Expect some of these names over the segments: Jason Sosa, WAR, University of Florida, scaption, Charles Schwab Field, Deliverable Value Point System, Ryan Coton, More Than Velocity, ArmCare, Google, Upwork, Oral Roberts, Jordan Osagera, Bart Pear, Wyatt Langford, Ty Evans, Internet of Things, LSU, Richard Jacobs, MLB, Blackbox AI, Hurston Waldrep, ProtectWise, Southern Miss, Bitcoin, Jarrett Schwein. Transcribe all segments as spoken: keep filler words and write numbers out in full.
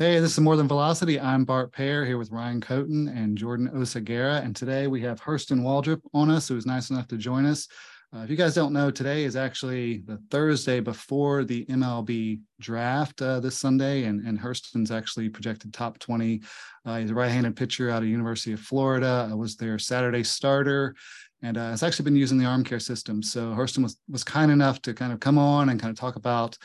Hey, this is More Than Velocity. I'm Bart Pear here with Ryan Coton and Jordan Osagera. And today we have Hurston Waldrep on us, who was nice enough to join us. Uh, if you guys don't know, today is actually the Thursday before the M L B draft uh, this Sunday. And, and Hurston's actually projected top twenty. Uh, he's a right-handed pitcher out of University of Florida. I was their Saturday starter. And uh, it's actually been using the ArmCare system. So Hurston was, was kind enough to kind of come on and kind of talk about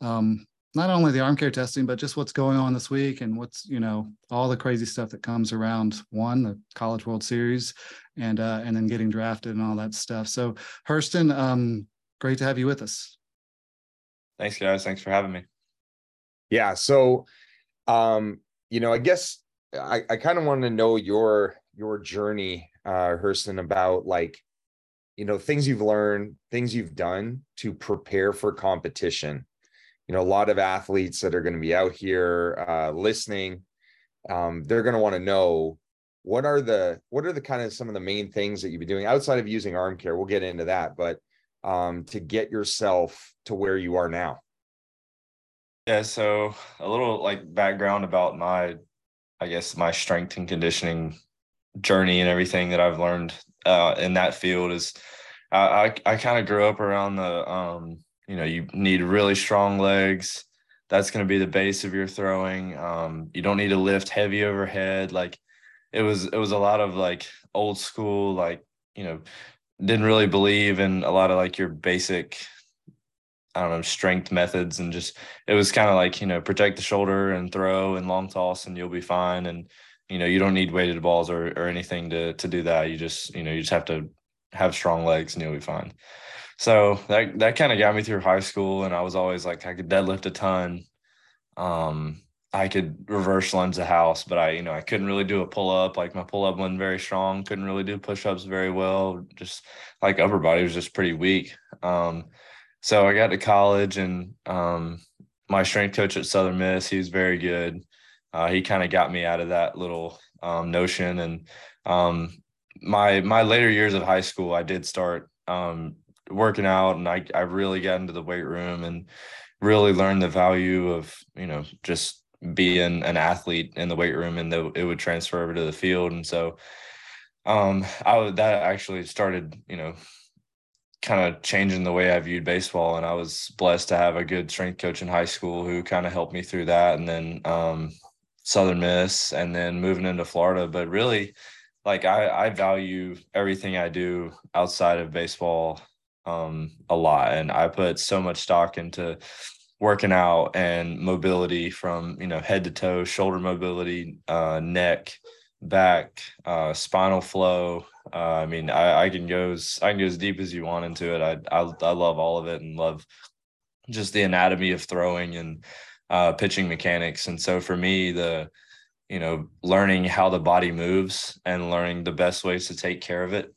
um, not only the ArmCare testing, but just what's going on this week and what's, you know, all the crazy stuff that comes around, one, the College World Series, and uh, and then getting drafted and all that stuff. So Hurston, um, great to have you with us. Thanks, guys. Thanks for having me. Yeah. So, um, you know, I guess I, I kind of wanted to know your your journey, uh, Hurston, about like, you know, things you've learned, things you've done to prepare for competition. You know, a lot of athletes that are going to be out here uh, listening, um, they're going to want to know what are the what are the kind of some of the main things that you've been doing outside of using ArmCare. We'll get into that, but um, to get yourself to where you are now. Yeah, so a little like background about my, I guess, my strength and conditioning journey and everything that I've learned uh, in that field is I I, I kind of grew up around the um, you know, you need really strong legs. That's going to be the base of your throwing. Um, you don't need to lift heavy overhead. Like it was, it was a lot of like old school, like, you know, didn't really believe in a lot of like your basic, I don't know, strength methods. And just, it was kind of like, you know, protect the shoulder and throw and long toss and you'll be fine. And, you know, you don't need weighted balls or or anything to to do that. You just, you know, you just have to have strong legs and you'll be fine. So that that kind of got me through high school, and I was always like, I could deadlift a ton. Um, I could reverse lunge the house, but I, you know, I couldn't really do a pull-up. Like my pull-up wasn't very strong, couldn't really do push-ups very well. Just like upper body was just pretty weak. Um, so I got to college, and um, my strength coach at Southern Miss, he was very good. Uh, he kind of got me out of that little um, notion. And um, my my later years of high school, I did start um, – working out, and I, I really got into the weight room and really learned the value of, you know, just being an athlete in the weight room, and the, it would transfer over to the field. And so um, I that actually started, you know, kind of changing the way I viewed baseball. And I was blessed to have a good strength coach in high school who kind of helped me through that. And then um, Southern Miss, and then moving into Florida. But really, like I, I value everything I do outside of baseball um a lot, and I put so much stock into working out and mobility from, you know, head to toe, shoulder mobility, uh neck, back, uh spinal flow. uh I mean, I, I can go I can go as deep as you want into it. I, I I love all of it, and love just the anatomy of throwing and uh pitching mechanics. And so for me, the, you know, learning how the body moves and learning the best ways to take care of it.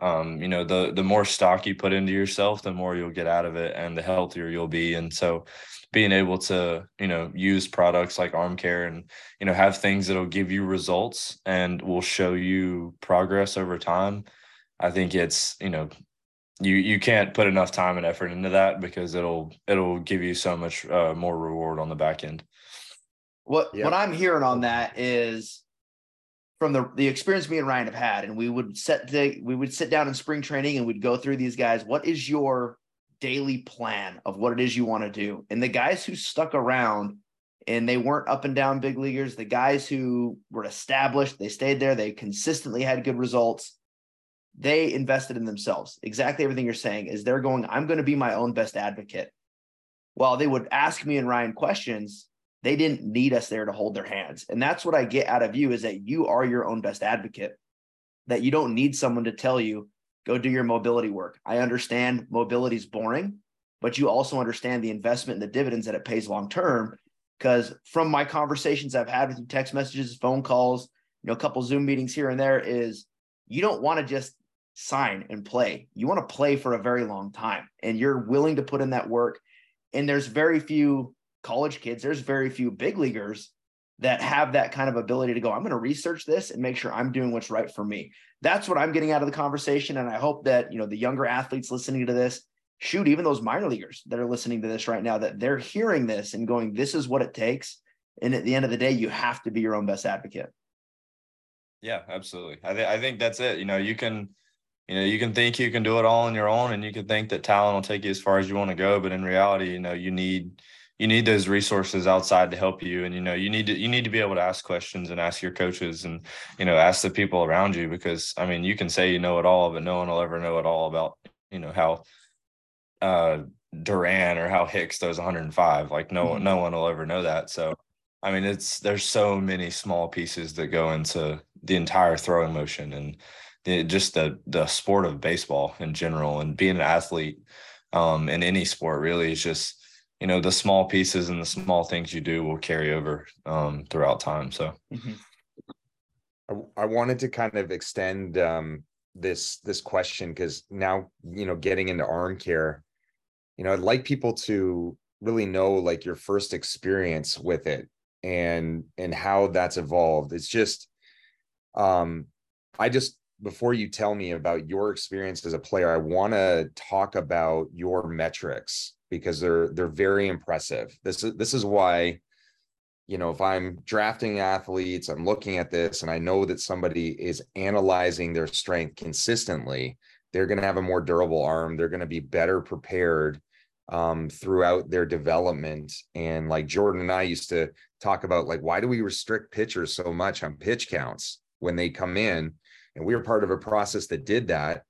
Um, you know, the the more stock you put into yourself, the more you'll get out of it, and the healthier you'll be. And so being able to, you know, use products like ArmCare and, you know, have things that'll give you results and will show you progress over time. I think it's, you know, you you can't put enough time and effort into that, because it'll it'll give you so much uh, more reward on the back end. What yeah. what I'm hearing on that is, from the, the experience me and Ryan have had, and we would set the, we would sit down in spring training and we'd go through these guys. What is your daily plan of what it is you want to do? And the guys who stuck around and they weren't up and down big leaguers, the guys who were established, they stayed there, they consistently had good results. They invested in themselves. Exactly everything you're saying is they're going, I'm going to be my own best advocate. While they would ask me and Ryan questions, they didn't need us there to hold their hands. And that's what I get out of you, is that you are your own best advocate, that you don't need someone to tell you, go do your mobility work. I understand mobility is boring, but you also understand the investment and the dividends that it pays long-term. Because from my conversations I've had with you, text messages, phone calls, you know, a couple Zoom meetings here and there, is you don't want to just sign and play. You want to play for a very long time, and you're willing to put in that work. And there's very few college kids, there's very few big leaguers that have that kind of ability to go, I'm going to research this and make sure I'm doing what's right for me. That's what I'm getting out of the conversation. And I hope that, you know, the younger athletes listening to this, shoot, even those minor leaguers that are listening to this right now, that they're hearing this and going, this is what it takes. And at the end of the day, you have to be your own best advocate. Yeah, absolutely. I, th- I think that's it. You know, you can, you know, you can think you can do it all on your own, and you can think that talent will take you as far as you want to go. But in reality, you know, you need, you need those resources outside to help you. And, you know, you need to, you need to be able to ask questions and ask your coaches and, you know, ask the people around you, because, I mean, you can say you know it all, but no one will ever know it all about, you know, how uh, Duran or how Hicks throws one hundred five. Like no one, no one will ever know that. So, I mean, it's, there's so many small pieces that go into the entire throwing motion and the, just the the sport of baseball in general, and being an athlete um, in any sport really is just, you know, the small pieces and the small things you do will carry over um, throughout time. So mm-hmm. I, I wanted to kind of extend um, this, this question, because now, you know, getting into ArmCare, you know, I'd like people to really know like your first experience with it and, and how that's evolved. It's just, um, I just, before you tell me about your experience as a player, I want to talk about your metrics, because they're they're very impressive. This is this is why, you know, if I'm drafting athletes, I'm looking at this and I know that somebody is analyzing their strength consistently, they're going to have a more durable arm. They're going to be better prepared um, throughout their development. And like Jordan and I used to talk about, like, why do we restrict pitchers so much on pitch counts when they come in? And we were part of a process that did that.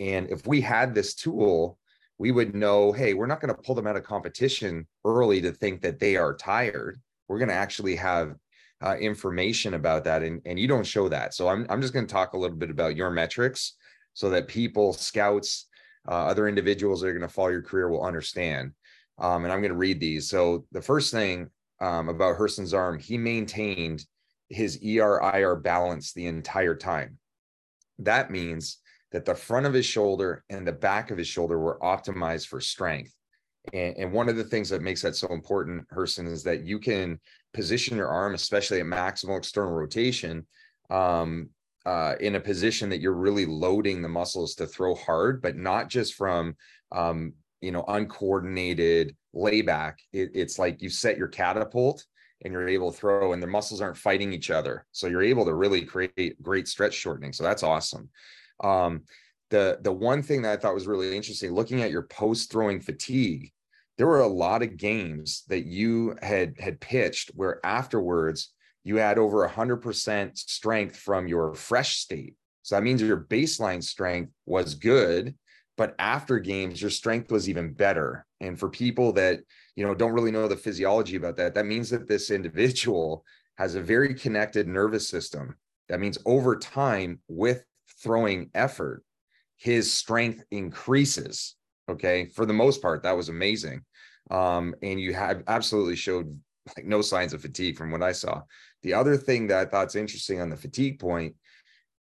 And if we had this tool, we would know, hey, we're not going to pull them out of competition early to think that they are tired. We're going to actually have uh, information about that. And, and you don't show that. So I'm I'm just going to talk a little bit about your metrics so that people, scouts, uh, other individuals that are going to follow your career will understand. Um, and I'm going to read these. So the first thing um, about Hurston's arm, he maintained his E R I R balance the entire time. That means that the front of his shoulder and the back of his shoulder were optimized for strength. And, and one of the things that makes that so important, Hurston, is that you can position your arm, especially at maximal external rotation, um, uh, in a position that you're really loading the muscles to throw hard, but not just from, um, you know, uncoordinated layback. It, it's like you set your catapult and you're able to throw and the muscles aren't fighting each other. So you're able to really create great stretch shortening. So that's awesome. Um, the, the one thing that I thought was really interesting, looking at your post throwing fatigue, there were a lot of games that you had, had pitched where afterwards you had over a hundred percent strength from your fresh state. So that means your baseline strength was good, but after games, your strength was even better. And for people that, you know, don't really know the physiology about that, that means that this individual has a very connected nervous system. That means over time with throwing effort, his strength increases. Okay. For the most part, that was amazing. Um, and you have absolutely showed like no signs of fatigue from what I saw. The other thing that I thought's interesting on the fatigue point,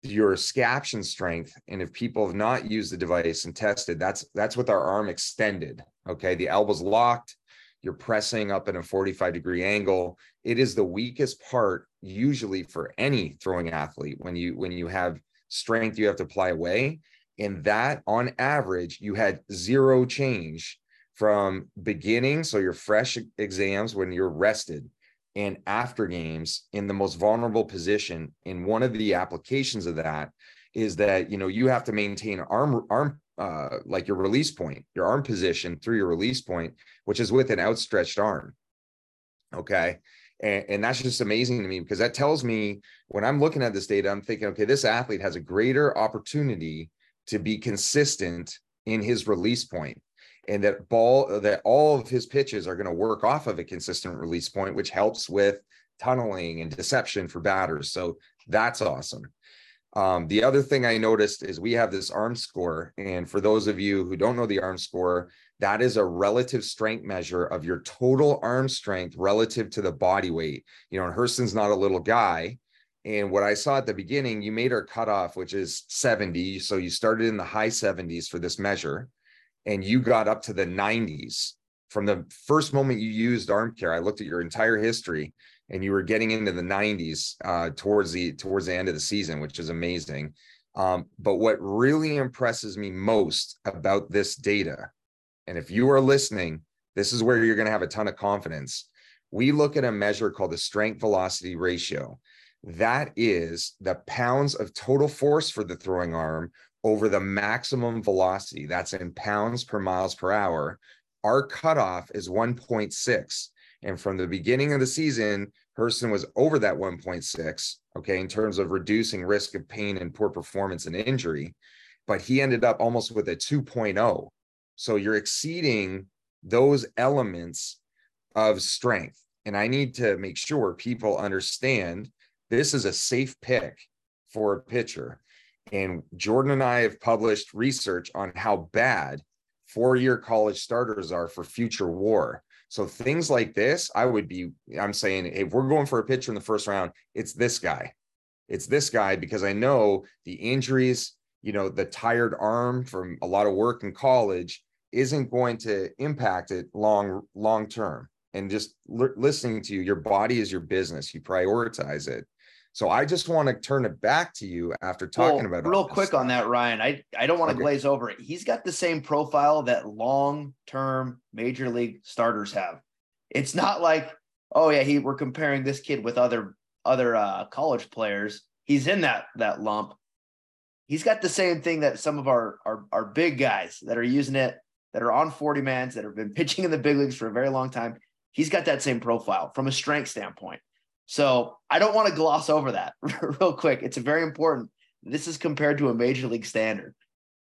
your scaption strength. And if people have not used the device and tested, that's, that's with our arm extended. Okay. The elbow's locked, you're pressing up at a forty-five degree angle. It is the weakest part usually for any throwing athlete. When you, when you have strength you have to apply away, and that on average you had zero change from beginning, so your fresh exams when you're rested, and after games in the most vulnerable position. And one of the applications of that is that, you know, you have to maintain arm arm uh like your release point, your arm position through your release point, which is with an outstretched arm. Okay. And, and that's just amazing to me, because that tells me when I'm looking at this data, I'm thinking, okay, this athlete has a greater opportunity to be consistent in his release point, and that ball, that all of his pitches are going to work off of a consistent release point, which helps with tunneling and deception for batters. So that's awesome. Um, the other thing I noticed is we have this arm score. And for those of you who don't know the arm score, that is a relative strength measure of your total arm strength relative to the body weight. You know, and Hurston's not a little guy. And what I saw at the beginning, you made our cutoff, which is seventy. So you started in the high seventies for this measure, and you got up to the nineties. From the first moment you used ArmCare, I looked at your entire history, and you were getting into the nineties uh, towards the towards the end of the season, which is amazing. Um, but what really impresses me most about this data, and if you are listening, this is where you're going to have a ton of confidence, we look at a measure called the strength velocity ratio. That is the pounds of total force for the throwing arm over the maximum velocity. That's in pounds per miles per hour. Our cutoff is one point six. And from the beginning of the season, Hurston was over that one point six, okay, in terms of reducing risk of pain and poor performance and injury. But he ended up almost with a two point oh. So you're exceeding those elements of strength. And I need to make sure people understand this is a safe pick for a pitcher. And Jordan and I have published research on how bad four-year college starters are for future WAR. So things like this, I would be, I'm saying, if we're going for a pitcher in the first round, it's this guy. It's this guy, because I know the injuries, you know, the tired arm from a lot of work in college isn't going to impact it long, long term. And just l- listening to you, your body is your business. You prioritize it. So I just want to turn it back to you after talking well, about it. Real quick stuff on that, Ryan. I, I don't want to okay. glaze over it. He's got the same profile that long-term major league starters have. It's not like, oh, yeah, he we're comparing this kid with other other uh, college players. He's in that that lump. He's got the same thing that some of our, our, our big guys that are using it, that are on forty-mans, that have been pitching in the big leagues for a very long time. He's got that same profile from a strength standpoint. So I don't want to gloss over that real quick. It's very important. This is compared to a major league standard.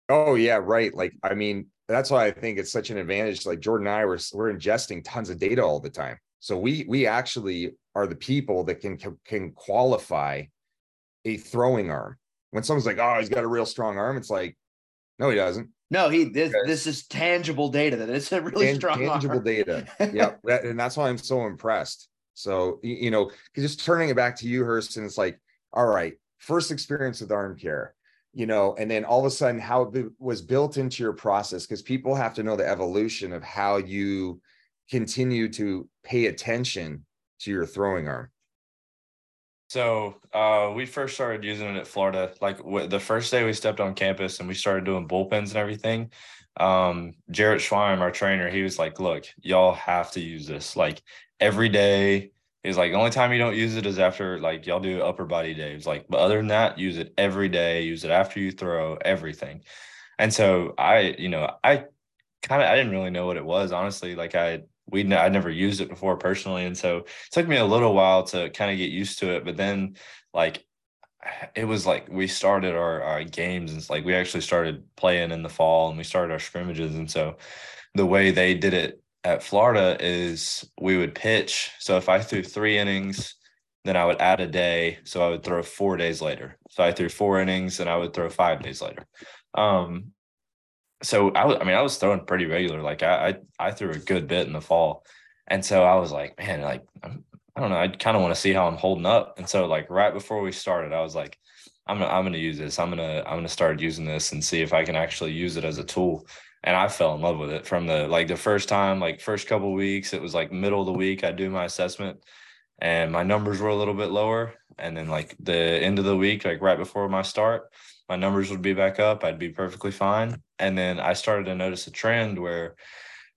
Oh, yeah, right. Like, I mean, that's why I think it's such an advantage. Like Jordan and I, we're, we're ingesting tons of data all the time. So we we actually are the people that can can qualify a throwing arm. When someone's like, oh, he's got a real strong arm, it's like, no, he doesn't. No, he. This, this is tangible data. That it's a really Tan- strong tangible arm. data. Yeah, that, and that's why I'm so impressed. So, you know, just turning it back to you, Hurston, it's like, all right, first experience with ArmCare, you know, and then all of a sudden how it was built into your process, because people have to know the evolution of how you continue to pay attention to your throwing arm. So uh, we first started using it at Florida. Like w- the first day we stepped on campus and we started doing bullpens and everything, um, Jarrett Schwein, our trainer, he was like, look, y'all have to use this. Like, every day is like, the only time you don't use it is after, like, y'all do upper body days. Like, but other than that, use it every day, use it after you throw, everything. And so I, you know, I kind of, I didn't really know what it was, honestly. Like I, we, n- I never used it before personally. And so it took me a little while to kind of get used to it. But then, like, it was like, we started our, our games, and it's like, we actually started playing in the fall and we started our scrimmages. And so the way they did it at Florida is we would pitch. So if I threw three innings, then I would add a day. So I would throw four days later. So I threw four innings, then I would throw five days later. Um, so I was, I mean, I was throwing pretty regular. Like I, I, I threw a good bit in the fall. And so I was like, man, like, I'm, I don't know. I kind of want to see how I'm holding up. And so, like, right before we started, I was like, I'm going to, I'm going to use this. I'm going to, I'm going to start using this and see if I can actually use it as a tool. And I fell in love with it from the, like, the first time, like, first couple of weeks. It was like middle of the week, I do my assessment and my numbers were a little bit lower. And then, like, the end of the week, like right before my start, my numbers would be back up. I'd be perfectly fine. And then I started to notice a trend where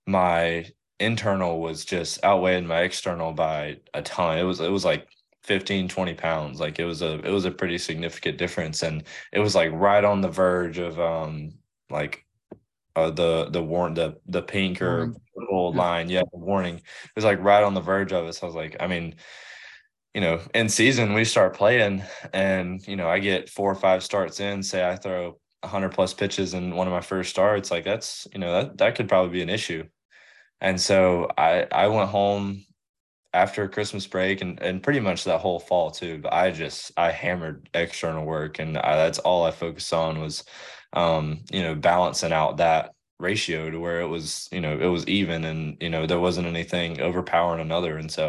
my internal was just outweighing my external by a ton. It was, it was like fifteen, twenty pounds. Like, it was a, it was a pretty significant difference. And it was like right on the verge of, um, like, Uh, the the warn the the pink or purple line, yeah, the warning. It was like right on the verge of it. So I was like, I mean, you know, in season we start playing, and, you know, I get four or five starts in. Say I throw a hundred plus pitches in one of my first starts, like, that's, you know, that that could probably be an issue. And so I I went home after Christmas break and and pretty much that whole fall too. But I just I hammered external work, and I, that's all I focused on was, um, you know, balancing out that ratio to where it was, you know, it was even, and, you know, there wasn't anything overpowering another. And so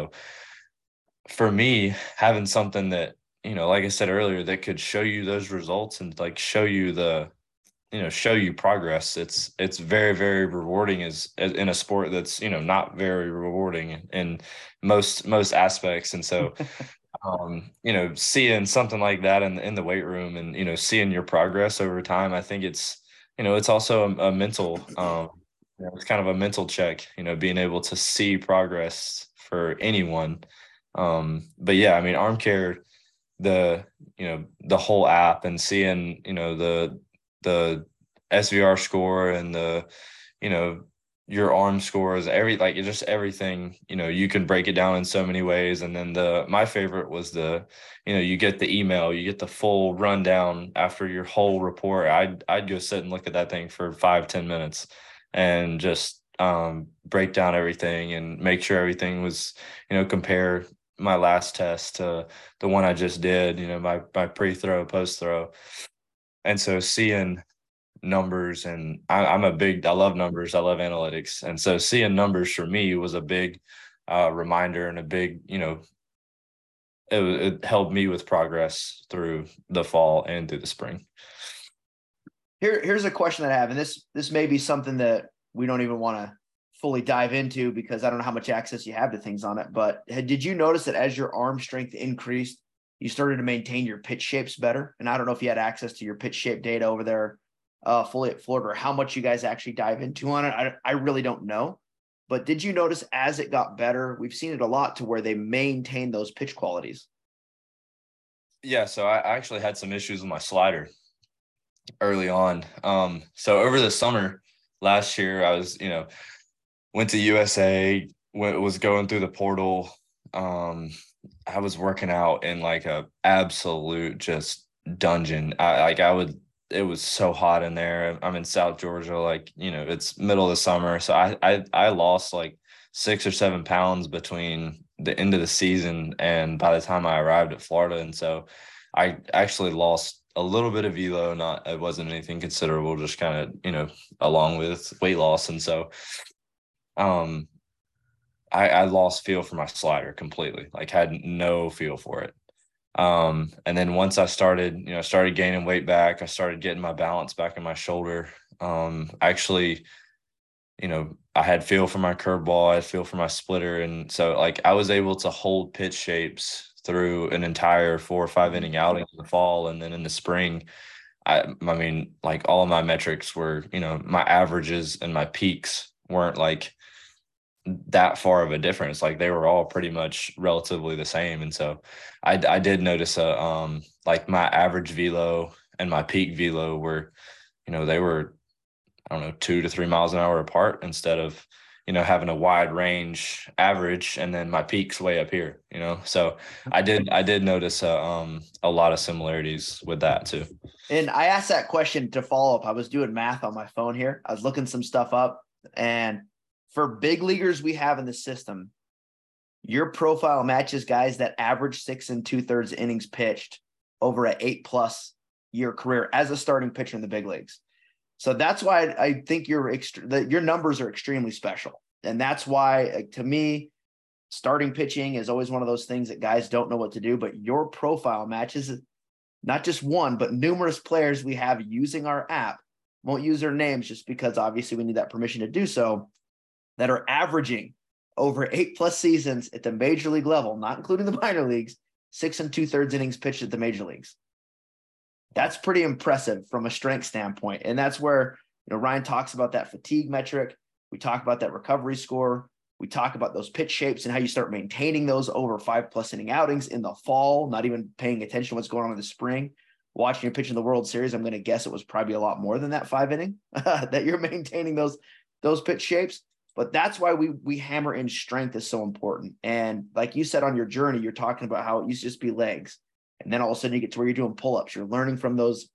for me, having something that, you know, like I said earlier, that could show you those results and, like, show you the, you know, show you progress. It's, it's very, very rewarding as, as in a sport that's, you know, not very rewarding in most, most aspects. And so, Um, you know, seeing something like that in, in the weight room and, you know, seeing your progress over time, I think it's, you know, it's also a, a mental, um, you know, it's kind of a mental check, you know, being able to see progress for anyone. Um, but yeah, I mean, ArmCare, the, you know, the whole app, and seeing, you know, the, the S V R score and the, you know, your arm scores, every, like just everything, you know, you can break it down in so many ways. And then the, my favorite was the, you know, you get the email, you get the full rundown after your whole report. I'd, I'd go sit and look at that thing for five, ten minutes and just um, break down everything and make sure everything was, you know, compare my last test to the one I just did, you know, my, my pre-throw, post-throw. And so seeing numbers, and I, I'm a big, I love numbers, I love analytics. And so seeing numbers for me was a big uh, reminder and a big, you know, it, it helped me with progress through the fall and through the spring. Here, here's a question that I have, and this, this may be something that we don't even want to fully dive into because I don't know how much access you have to things on it, but did you notice that as your arm strength increased, you started to maintain your pitch shapes better? And I don't know if you had access to your pitch shape data over there uh, fully at Florida, or how much you guys actually dive into on it. I, I really don't know, but did you notice as it got better, we've seen it a lot to where they maintain those pitch qualities? Yeah. So I actually had some issues with my slider early on. Um, so over the summer last year, I was, you know, went to U S A, went, was going through the portal. Um, I was working out in like a absolute just dungeon. I like I would, it was so hot in there. I'm in South Georgia, like, you know, it's middle of the summer. So I, I, I lost like six or seven pounds between the end of the season and by the time I arrived at Florida. And so I actually lost a little bit of velo. Not, it wasn't anything considerable, just kind of, you know, along with weight loss. And so, um, I, I lost feel for my slider completely, like had no feel for it. Um, and then once I started, you know, started gaining weight back, I started getting my balance back in my shoulder. Um, actually, you know, I had feel for my curveball, I had feel for my splitter. And so like I was able to hold pitch shapes through an entire four or five inning outing in the fall. And then in the spring, I, I mean, like all of my metrics were, you know, my averages and my peaks weren't like that far of a difference. Like they were all pretty much relatively the same. And so I, I did notice a, um, like my average velo and my peak velo were, you know, they were, I don't know, two to three miles an hour apart instead of, you know, having a wide range average and then my peaks way up here, you know? So I did, I did notice a, um, a lot of similarities with that too. And I asked that question to follow up. I was doing math on my phone here. I was looking some stuff up, and for big leaguers we have in the system, your profile matches guys that average six and two thirds innings pitched over an eight plus year career as a starting pitcher in the big leagues. So that's why I think your ext- the, your numbers are extremely special. And that's why, like, to me, starting pitching is always one of those things that guys don't know what to do, but your profile matches not just one, but numerous players we have using our app. Won't use their names just because obviously we need that permission to do so, that are averaging over eight plus seasons at the major league level, not including the minor leagues, six and two thirds innings pitched at the major leagues. That's pretty impressive from a strength standpoint. And that's where, you know, Ryan talks about that fatigue metric. We talk about that recovery score. We talk about those pitch shapes and how you start maintaining those over five plus inning outings in the fall, not even paying attention to what's going on in the spring. Watching your pitch in the World Series, I'm going to guess it was probably a lot more than that five inning that you're maintaining those, those pitch shapes. But that's why we we hammer in strength is so important. And like you said, on your journey, you're talking about how it used to just be legs. And then all of a sudden you get to where you're doing pull-ups. You're learning from those,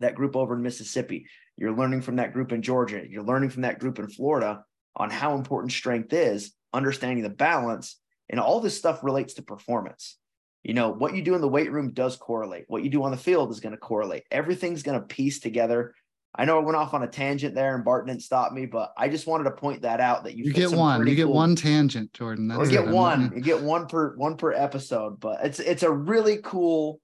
that group over in Mississippi. You're learning from that group in Georgia. You're learning from that group in Florida on how important strength is, understanding the balance. And all this stuff relates to performance. You know, what you do in the weight room does correlate. What you do on the field is going to correlate. Everything's going to piece together. I know I went off on a tangent there and Bart didn't stop me, but I just wanted to point that out, that you, you get one, you get cool, one tangent, Jordan. That's or get it. one, you get one per one per episode, but it's, it's a really cool,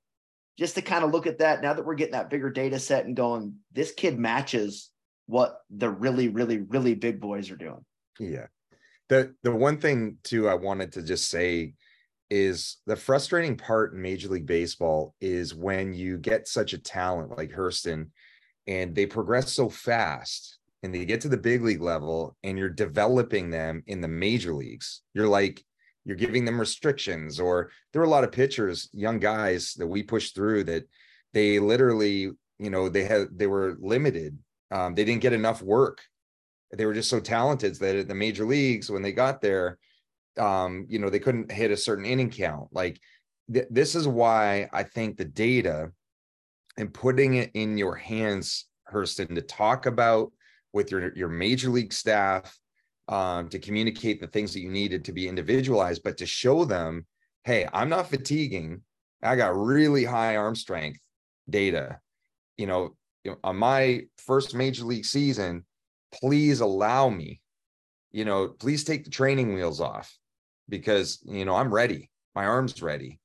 just to kind of look at that now that we're getting that bigger data set and going, this kid matches what the really, really, really big boys are doing. Yeah. The, the one thing too, I wanted to just say is the frustrating part in Major League Baseball is when you get such a talent like Hurston, and they progress so fast and they get to the big league level and you're developing them in the major leagues. You're like, you're giving them restrictions. Or there were a lot of pitchers, young guys that we pushed through that they literally, you know, they had, they were limited. Um, they didn't get enough work. They were just so talented that at the major leagues, when they got there, um, you know, they couldn't hit a certain inning count. Like th- this is why I think the data and putting it in your hands, Hurston, to talk about with your, your major league staff, um, to communicate the things that you needed to be individualized, but to show them, hey, I'm not fatiguing. I got really high arm strength data, you know, on my first major league season. Please allow me, you know, please take the training wheels off because, you know, I'm ready. My arm's ready.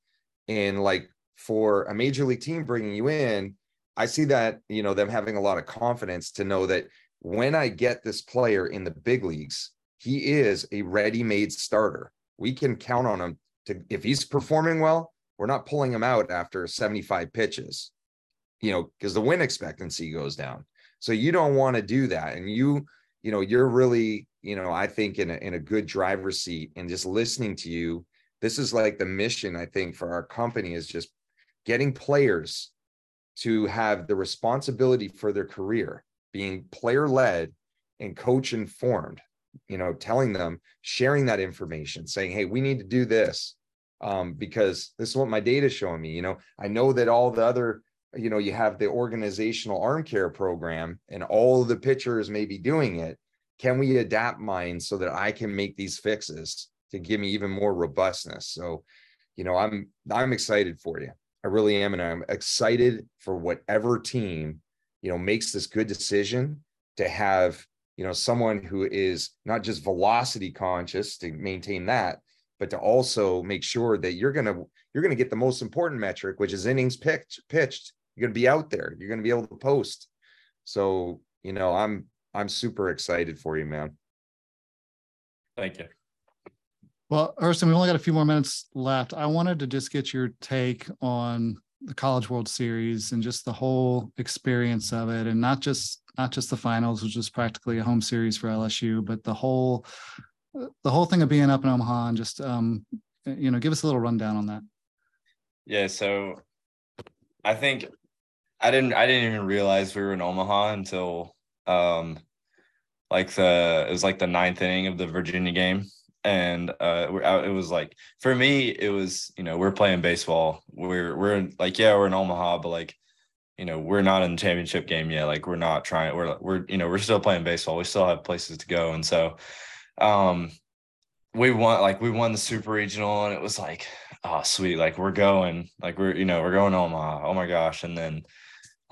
And like for a major league team bringing you in, I see that, you know, them having a lot of confidence to know that when I get this player in the big leagues, he is a ready-made starter. We can count on him to, if he's performing well, we're not pulling him out after seventy-five pitches, you know, because the win expectancy goes down. So you don't want to do that. And you, you know, you're really, you know, I think in a, in a good driver's seat and just listening to you. This is like the mission, I think, for our company is just getting players to have the responsibility for their career, being player led and coach informed, you know, telling them, sharing that information, saying, hey, we need to do this um, because this is what my data is showing me. You know, I know that all the other, you know, you have the organizational arm care program and all the pitchers may be doing it. Can we adapt mine so that I can make these fixes to give me even more robustness? So, you know, I'm, I'm excited for you. I really am. And I'm excited for whatever team, you know, makes this good decision to have, you know, someone who is not just velocity conscious to maintain that, but to also make sure that you're going to, you're going to get the most important metric, which is innings pitched pitched. You're going to be out there. You're going to be able to post. So, you know, I'm, I'm super excited for you, man. Thank you. Well, Hurston, we've only got a few more minutes left. I wanted to just get your take on the College World Series and just the whole experience of it. And not just, not just the finals, which is practically a home series for L S U, but the whole, the whole thing of being up in Omaha and just, um, you know, give us a little rundown on that. Yeah. So, I think I didn't I didn't even realize we were in Omaha until um, like the it was like the ninth inning of the Virginia game. And uh, it was like, for me, it was, you know, we're playing baseball. We're we're like, yeah, we're in Omaha, but like, you know, we're not in the championship game yet. Like we're not trying we're we're you know, we're still playing baseball. We still have places to go. And so um, we won like we won the super regional, and it was like, oh, sweet. Like we're going, like we're, you know, we're going to Omaha. Oh my gosh. And then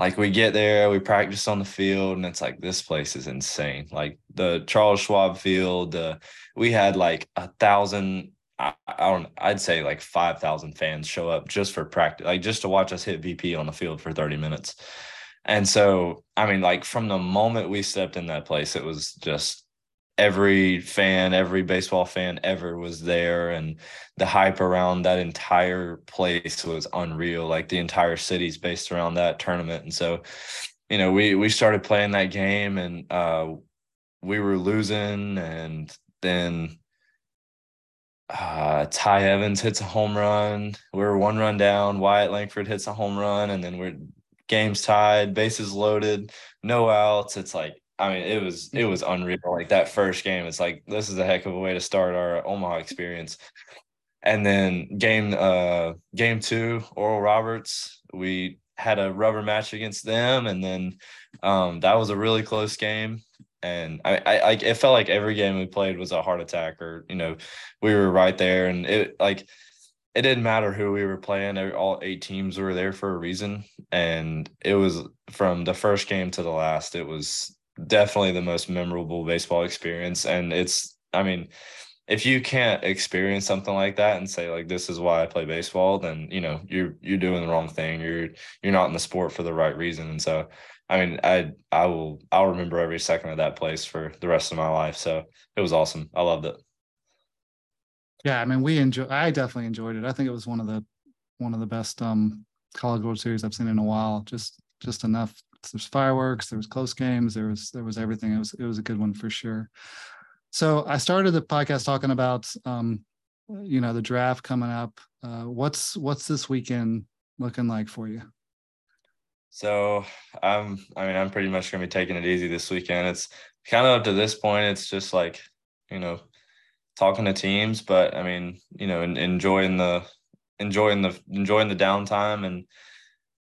like we get there, we practice on the field, and it's like, this place is insane. Like the Charles Schwab Field, uh, we had like a thousand, I, I don't I'd say like five thousand fans show up just for practice, like just to watch us hit V P on the field for thirty minutes. And so, I mean, like from the moment we stepped in that place, it was just, every fan, every baseball fan ever was there, and the hype around that entire place was unreal. Like the entire city's based around that tournament. And so, you know, we we started playing that game, and uh, we were losing, and then uh, Ty Evans hits a home run. We were one run down. Wyatt Langford hits a home run, and then we're game's tied, bases loaded, no outs. It's like, I mean, it was it was unreal. Like that first game, it's like, this is a heck of a way to start our Omaha experience. And then game uh game two, Oral Roberts, we had a rubber match against them, and then um, that was a really close game. And I, I I it felt like every game we played was a heart attack, or you know, we were right there, and it like it didn't matter who we were playing. All eight teams were there for a reason, and it was from the first game to the last. It was definitely the most memorable baseball experience. And it's, I mean, if you can't experience something like that and say like, this is why I play baseball, then, you know, you're, you're doing the wrong thing. You're, you're not in the sport for the right reason. And so, I mean, I, I will, I'll remember every second of that place for the rest of my life. So it was awesome. I loved it. Yeah. I mean, we enjoy, I definitely enjoyed it. I think it was one of the, one of the best um, College World Series I've seen in a while. Just, just enough. There's fireworks, there was close games, there was there was everything. It was it was a good one for sure. So I started the podcast talking about um, you know, the draft coming up. Uh, what's what's this weekend looking like for you? So I'm, I mean, I'm pretty much going to be taking it easy this weekend. It's kind of up to this point. It's just like, you know, talking to teams, but I mean, you know, in, enjoying the, enjoying the, enjoying the downtime. And,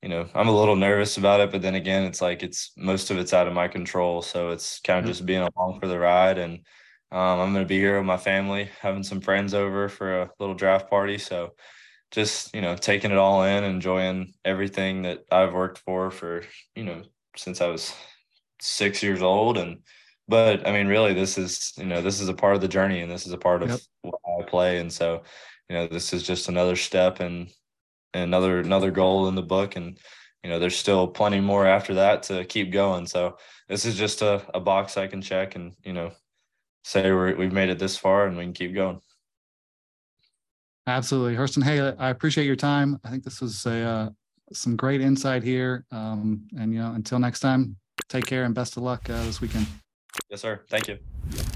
you know, I'm a little nervous about it, but then again, it's like, it's most of it's out of my control. So it's kind of just being along for the ride. And um, I'm going to be here with my family, having some friends over for a little draft party. So just, you know, taking it all in, enjoying everything that I've worked for, for, you know, since I was six years old. And, but I mean, really, this is, you know, this is a part of the journey, and this is a part of yep. what I play. And so, you know, this is just another step and another, another goal in the book. And, you know, there's still plenty more after that to keep going. So this is just a, a box I can check and, you know, say we're, we've made it this far and we can keep going. Absolutely. Hurston, hey, I appreciate your time. I think this was a, uh, some great insight here. Um, and, you know, until next time, take care and best of luck uh, this weekend. Yes, sir. Thank you.